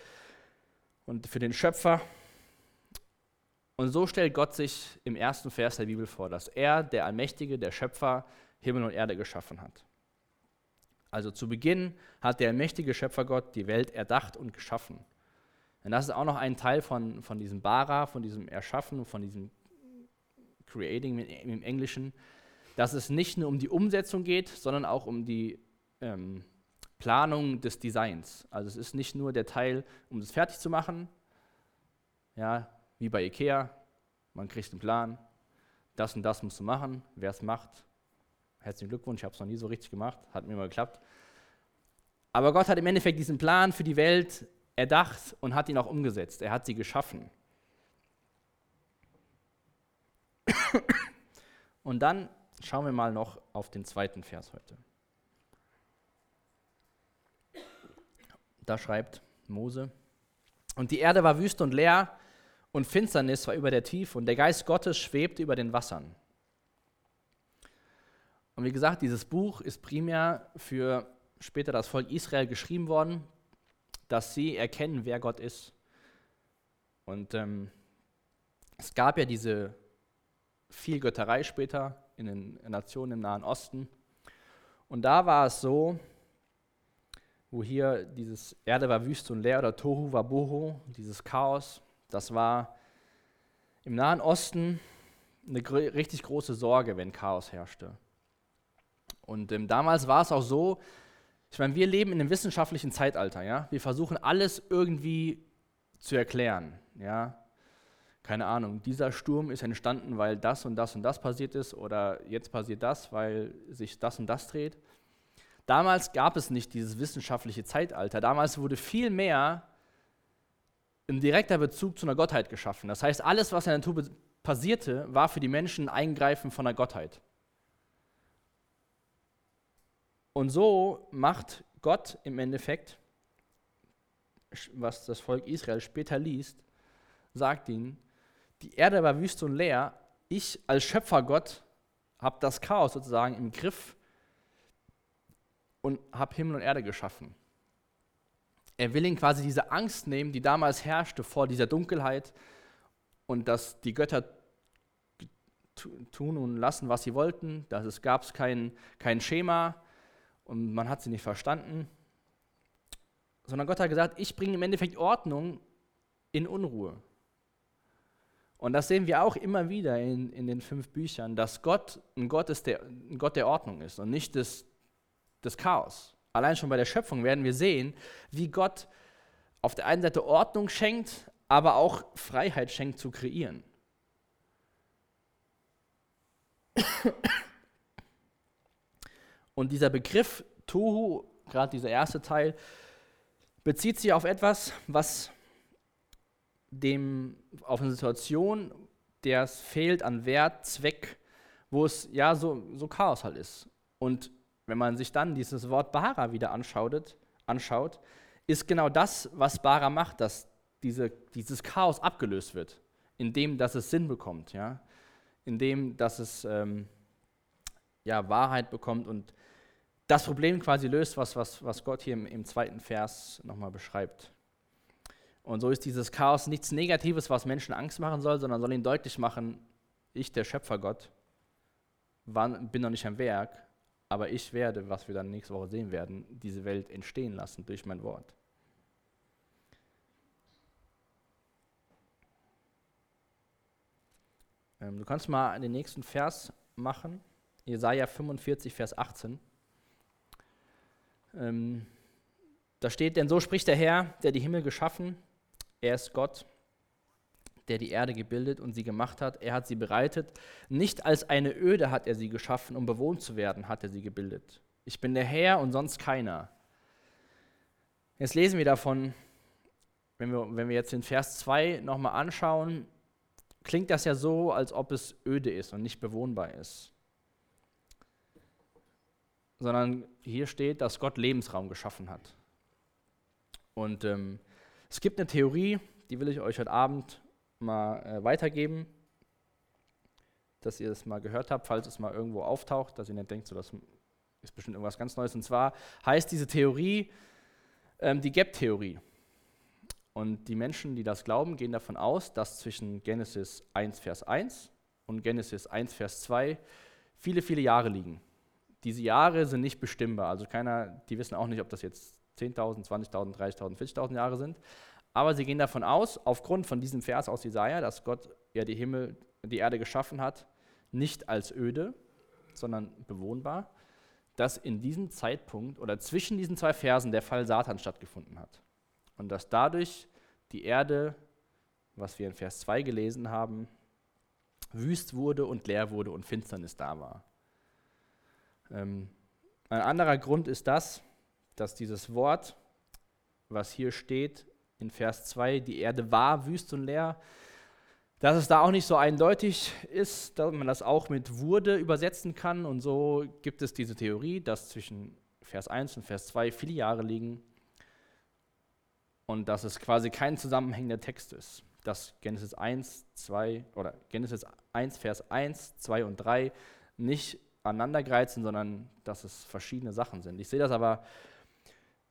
und für den Schöpfer. Und so stellt Gott sich im ersten Vers der Bibel vor, dass er, der Allmächtige, der Schöpfer, Himmel und Erde geschaffen hat. Also zu Beginn hat der mächtige Schöpfergott die Welt erdacht und geschaffen. Und das ist auch noch ein Teil von diesem bara, von diesem Erschaffen, von diesem Creating im Englischen, dass es nicht nur um die Umsetzung geht, sondern auch um die Planung des Designs. Also es ist nicht nur der Teil, um das fertig zu machen, ja, wie bei Ikea, man kriegt einen Plan, das und das musst du machen, wer es macht, herzlichen Glückwunsch, ich habe es noch nie so richtig gemacht, hat mir mal geklappt. Aber Gott hat im Endeffekt diesen Plan für die Welt erdacht und hat ihn auch umgesetzt. Er hat sie geschaffen. Und dann schauen wir mal noch auf den zweiten Vers heute. Da schreibt Mose, und die Erde war wüst und leer, und Finsternis war über der Tiefe, und der Geist Gottes schwebte über den Wassern. Und wie gesagt, dieses Buch ist primär für später das Volk Israel geschrieben worden, dass sie erkennen, wer Gott ist. Und es gab ja diese viel Götterei später in den Nationen im Nahen Osten. Und da war es so, wo hier dieses Erde war wüst und leer oder Tohu wa Bohu, dieses Chaos, das war im Nahen Osten eine richtig große Sorge, wenn Chaos herrschte. Und damals war es auch so, ich meine, wir leben in einem wissenschaftlichen Zeitalter, ja? Wir versuchen alles irgendwie zu erklären, ja? Keine Ahnung, dieser Sturm ist entstanden, weil das und das und das passiert ist, oder jetzt passiert das, weil sich das und das dreht. Damals gab es nicht dieses wissenschaftliche Zeitalter. Damals wurde viel mehr ein direkter Bezug zu einer Gottheit geschaffen. Das heißt, alles, was in der Natur passierte, war für die Menschen ein Eingreifen von einer Gottheit. Und so macht Gott im Endeffekt, was das Volk Israel später liest, sagt ihnen, die Erde war wüst und leer, ich als Schöpfergott habe das Chaos sozusagen im Griff und habe Himmel und Erde geschaffen. Er will ihnen quasi diese Angst nehmen, die damals herrschte vor dieser Dunkelheit und dass die Götter tun und lassen, was sie wollten, dass es gab kein Schema und man hat sie nicht verstanden, sondern Gott hat gesagt, ich bringe im Endeffekt Ordnung in Unruhe. Und das sehen wir auch immer wieder in den 5 Büchern, dass Gott ein Gott ist, ein Gott der Ordnung ist und nicht des Chaos. Allein schon bei der Schöpfung werden wir sehen, wie Gott auf der einen Seite Ordnung schenkt, aber auch Freiheit schenkt zu kreieren. Und dieser Begriff Tohu, gerade dieser erste Teil, bezieht sich auf etwas, was auf eine Situation, der es fehlt an Wert, Zweck, wo es ja so Chaos halt ist. Und wenn man sich dann dieses Wort Bara wieder anschaut, ist genau das, was Bara macht, dass dieses Chaos abgelöst wird, indem dass es Sinn bekommt, ja? Indem dass es Wahrheit bekommt und das Problem quasi löst, was Gott hier im 2. Vers nochmal beschreibt. Und so ist dieses Chaos nichts Negatives, was Menschen Angst machen soll, sondern soll ihnen deutlich machen, ich, der Schöpfergott, bin noch nicht am Werk, aber ich werde, was wir dann nächste Woche sehen werden, diese Welt entstehen lassen durch mein Wort. Du kannst mal den nächsten Vers machen, Jesaja 45, Vers 18. Da steht, denn so spricht der Herr, der die Himmel geschaffen, er ist Gott, der die Erde gebildet und sie gemacht hat. Er hat sie bereitet. Nicht als eine Öde hat er sie geschaffen, um bewohnt zu werden, hat er sie gebildet. Ich bin der Herr und sonst keiner. Jetzt lesen wir davon, wenn wir jetzt den Vers 2 nochmal anschauen, klingt das ja so, als ob es öde ist und nicht bewohnbar ist. Sondern hier steht, dass Gott Lebensraum geschaffen hat. Und es gibt eine Theorie, die will ich euch heute Abend mal weitergeben, dass ihr das mal gehört habt, falls es mal irgendwo auftaucht, dass ihr nicht denkt, so, das ist bestimmt irgendwas ganz Neues. Und zwar heißt diese Theorie die Gap-Theorie. Und die Menschen, die das glauben, gehen davon aus, dass zwischen Genesis 1, Vers 1 und Genesis 1, Vers 2 viele, viele Jahre liegen. Diese Jahre sind nicht bestimmbar. Also die wissen auch nicht, ob das jetzt 10.000, 20.000, 30.000, 40.000 Jahre sind. Aber sie gehen davon aus, aufgrund von diesem Vers aus Jesaja, dass Gott ja die Erde geschaffen hat, nicht als öde, sondern bewohnbar, dass in diesem Zeitpunkt oder zwischen diesen 2 Versen der Fall Satan stattgefunden hat. Und dass dadurch die Erde, was wir in Vers 2 gelesen haben, wüst wurde und leer wurde und Finsternis da war. Ein anderer Grund ist dass dieses Wort, was hier steht, in Vers 2, die Erde war wüst und leer, dass es da auch nicht so eindeutig ist, dass man das auch mit wurde übersetzen kann. Und so gibt es diese Theorie, dass zwischen Vers 1 und Vers 2 viele Jahre liegen und dass es quasi kein zusammenhängender Text ist. Dass Genesis 1, Vers 1, 2 und 3 nicht aneinandergreizen, sondern dass es verschiedene Sachen sind. Ich sehe das aber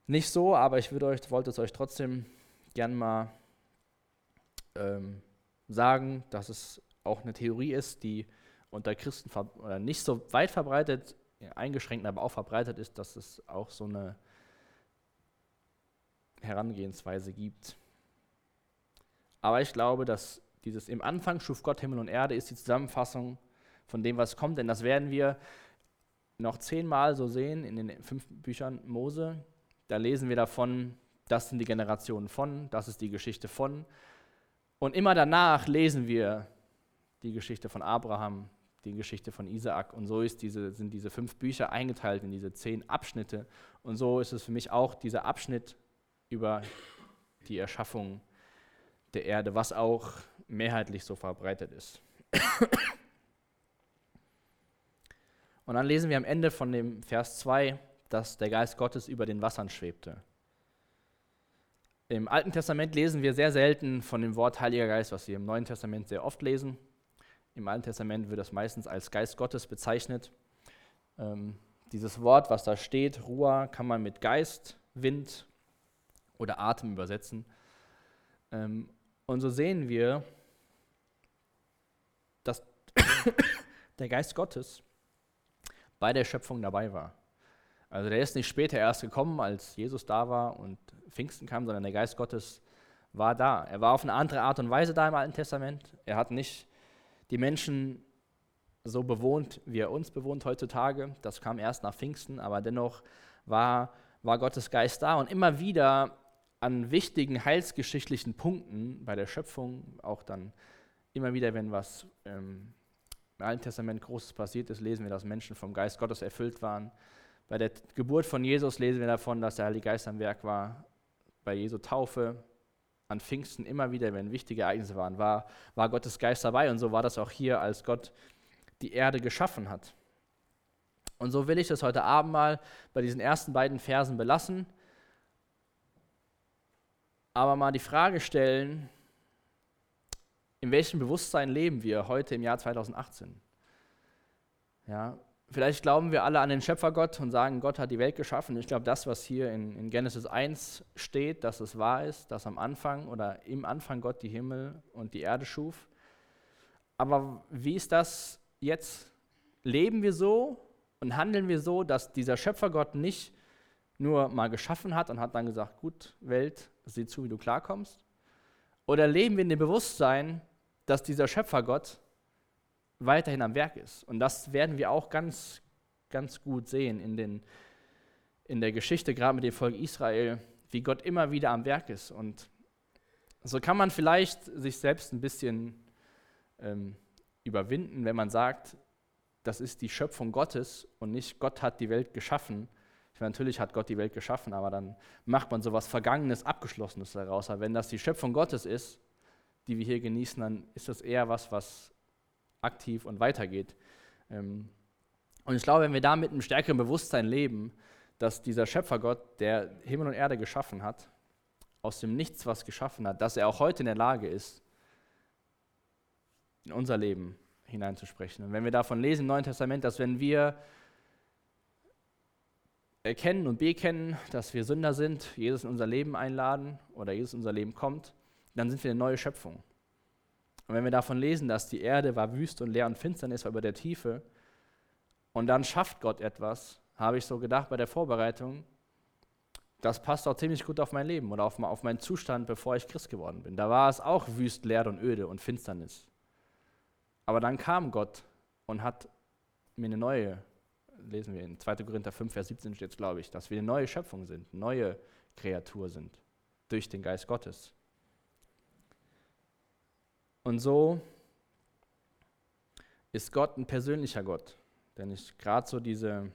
nicht so, aber ich wollte es euch trotzdem gern mal sagen, dass es auch eine Theorie ist, die unter Christen oder nicht so weit verbreitet, eingeschränkt, aber auch verbreitet ist, dass es auch so eine Herangehensweise gibt. Aber ich glaube, dass Dieses im Anfang schuf Gott Himmel und Erde ist die Zusammenfassung von dem, was kommt. Denn das werden wir noch 10-mal so sehen in den 5 Büchern Mose. Da lesen wir davon, das sind die Generationen von, das ist die Geschichte von. Und immer danach lesen wir die Geschichte von Abraham, die Geschichte von Isaak. Und so ist sind diese 5 Bücher eingeteilt in diese 10 Abschnitte. Und so ist es für mich auch dieser Abschnitt über die Erschaffung der Erde, was auch mehrheitlich so verbreitet ist. Und dann lesen wir am Ende von dem Vers 2, dass der Geist Gottes über den Wassern schwebte. Im Alten Testament lesen wir sehr selten von dem Wort Heiliger Geist, was wir im Neuen Testament sehr oft lesen. Im Alten Testament wird das meistens als Geist Gottes bezeichnet. Dieses Wort, was da steht, Ruah, kann man mit Geist, Wind oder Atem übersetzen. Und so sehen wir, dass der Geist Gottes bei der Schöpfung dabei war. Also der ist nicht später erst gekommen, als Jesus da war und Pfingsten kam, sondern der Geist Gottes war da. Er war auf eine andere Art und Weise da im Alten Testament. Er hat nicht die Menschen so bewohnt, wie er uns bewohnt heutzutage. Das kam erst nach Pfingsten, aber dennoch war Gottes Geist da. Und immer wieder an wichtigen heilsgeschichtlichen Punkten bei der Schöpfung, auch dann immer wieder, wenn was im Alten Testament Großes passiert ist, lesen wir, dass Menschen vom Geist Gottes erfüllt waren. Bei der Geburt von Jesus lesen wir davon, dass der Heilige Geist am Werk war. Bei Jesu Taufe, an Pfingsten immer wieder, wenn wichtige Ereignisse waren, war Gottes Geist dabei. Und so war das auch hier, als Gott die Erde geschaffen hat. Und so will ich das heute Abend mal bei diesen ersten beiden Versen belassen. Aber mal die Frage stellen, in welchem Bewusstsein leben wir heute im Jahr 2018? Ja, vielleicht glauben wir alle an den Schöpfergott und sagen, Gott hat die Welt geschaffen. Ich glaube, das, was hier in Genesis 1 steht, dass es wahr ist, dass am Anfang oder im Anfang Gott die Himmel und die Erde schuf. Aber wie ist das jetzt? Leben wir so und handeln wir so, dass dieser Schöpfergott nicht nur mal geschaffen hat und hat dann gesagt, gut, Welt, sieh zu, wie du klarkommst? Oder leben wir in dem Bewusstsein, dass dieser Schöpfergott weiterhin am Werk ist? Und das werden wir auch ganz, ganz gut sehen in der Geschichte, gerade mit dem Volk Israel, wie Gott immer wieder am Werk ist. Und so kann man vielleicht sich selbst ein bisschen überwinden, wenn man sagt, das ist die Schöpfung Gottes und nicht Gott hat die Welt geschaffen. Ich meine, natürlich hat Gott die Welt geschaffen, aber dann macht man so etwas Vergangenes, Abgeschlossenes daraus. Aber wenn das die Schöpfung Gottes ist, die wir hier genießen, dann ist das eher was aktiv und weitergeht. Und ich glaube, wenn wir da mit einem stärkeren Bewusstsein leben, dass dieser Schöpfergott, der Himmel und Erde geschaffen hat, aus dem Nichts was geschaffen hat, dass er auch heute in der Lage ist, in unser Leben hineinzusprechen. Und wenn wir davon lesen im Neuen Testament, dass wenn wir erkennen und bekennen, dass wir Sünder sind, Jesus in unser Leben einladen oder Jesus in unser Leben kommt, dann sind wir eine neue Schöpfung. Und wenn wir davon lesen, dass die Erde war wüst und leer und Finsternis war über der Tiefe und dann schafft Gott etwas, habe ich so gedacht bei der Vorbereitung, das passt auch ziemlich gut auf mein Leben oder auf meinen Zustand, bevor ich Christ geworden bin. Da war es auch wüst, leer und öde und Finsternis. Aber dann kam Gott und hat mir eine neue, lesen wir in 2. Korinther 5, Vers 17 steht es, glaube ich, dass wir eine neue Schöpfung sind, eine neue Kreatur sind, durch den Geist Gottes. Und so ist Gott ein persönlicher Gott. Denn ich gerade so diese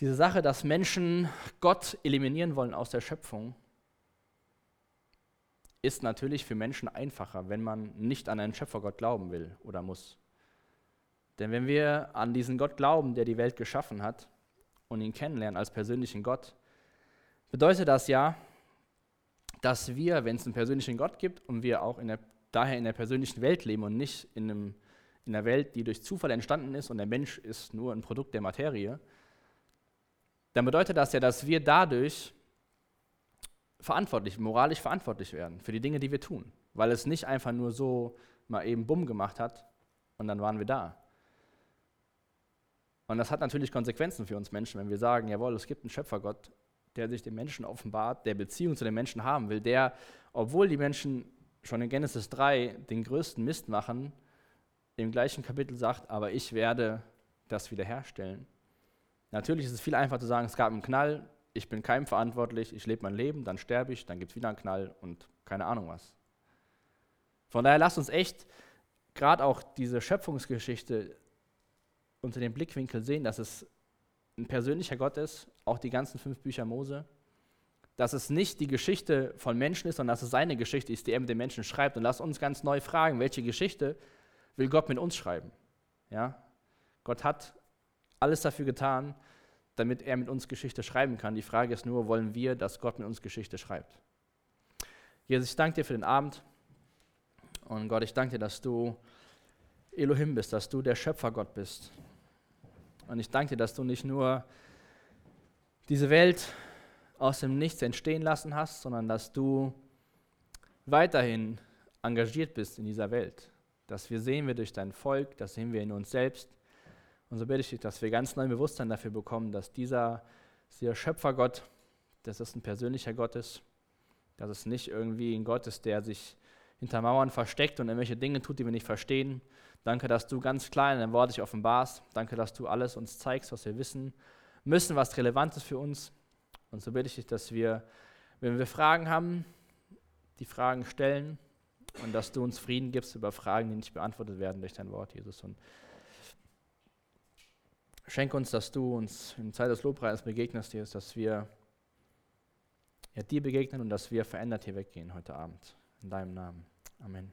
Sache, dass Menschen Gott eliminieren wollen aus der Schöpfung, ist natürlich für Menschen einfacher, wenn man nicht an einen Schöpfergott glauben will oder muss. Denn wenn wir an diesen Gott glauben, der die Welt geschaffen hat und ihn kennenlernen als persönlichen Gott, bedeutet das ja, dass wir, wenn es einen persönlichen Gott gibt und wir auch daher in der persönlichen Welt leben und nicht in einer Welt, die durch Zufall entstanden ist und der Mensch ist nur ein Produkt der Materie, dann bedeutet das ja, dass wir dadurch moralisch verantwortlich werden für die Dinge, die wir tun, weil es nicht einfach nur so mal eben bumm gemacht hat und dann waren wir da. Und das hat natürlich Konsequenzen für uns Menschen, wenn wir sagen, jawohl, es gibt einen Schöpfergott, der sich den Menschen offenbart, der Beziehung zu den Menschen haben will, der, obwohl die Menschen schon in Genesis 3 den größten Mist machen, im gleichen Kapitel sagt, aber ich werde das wiederherstellen. Natürlich ist es viel einfacher zu sagen, es gab einen Knall, ich bin keinem verantwortlich, ich lebe mein Leben, dann sterbe ich, dann gibt es wieder einen Knall und keine Ahnung was. Von daher lasst uns echt gerade auch diese Schöpfungsgeschichte unter dem Blickwinkel sehen, dass es ein persönlicher Gott ist, auch die ganzen 5 Bücher Mose, dass es nicht die Geschichte von Menschen ist, sondern dass es seine Geschichte ist, die er mit den Menschen schreibt. Und lasst uns ganz neu fragen, welche Geschichte will Gott mit uns schreiben? Ja? Gott hat alles dafür getan, damit er mit uns Geschichte schreiben kann. Die Frage ist nur, wollen wir, dass Gott mit uns Geschichte schreibt? Jesus, ich danke dir für den Abend. Und Gott, ich danke dir, dass du Elohim bist, dass du der Schöpfergott bist. Und ich danke dir, dass du nicht nur diese Welt aus dem Nichts entstehen lassen hast, sondern dass du weiterhin engagiert bist in dieser Welt. Das sehen wir durch dein Volk, das sehen wir in uns selbst. Und so bitte ich dich, dass wir ganz neu Bewusstsein dafür bekommen, dass dieser Schöpfergott, dass es ein persönlicher Gott ist, dass es nicht irgendwie ein Gott ist, der sich hinter Mauern versteckt und irgendwelche Dinge tut, die wir nicht verstehen. Danke, dass du ganz klar in deinem Wort dich offenbarst. Danke, dass du alles uns zeigst, was wir wissen müssen, was relevant ist für uns. Und so bitte ich dich, dass wir, wenn wir Fragen haben, die Fragen stellen und dass du uns Frieden gibst über Fragen, die nicht beantwortet werden durch dein Wort, Jesus. Und schenke uns, dass du uns in Zeit des Lobpreises begegnest, Jesus, dass wir dir begegnen und dass wir verändert hier weggehen heute Abend. In deinem Namen. Amen.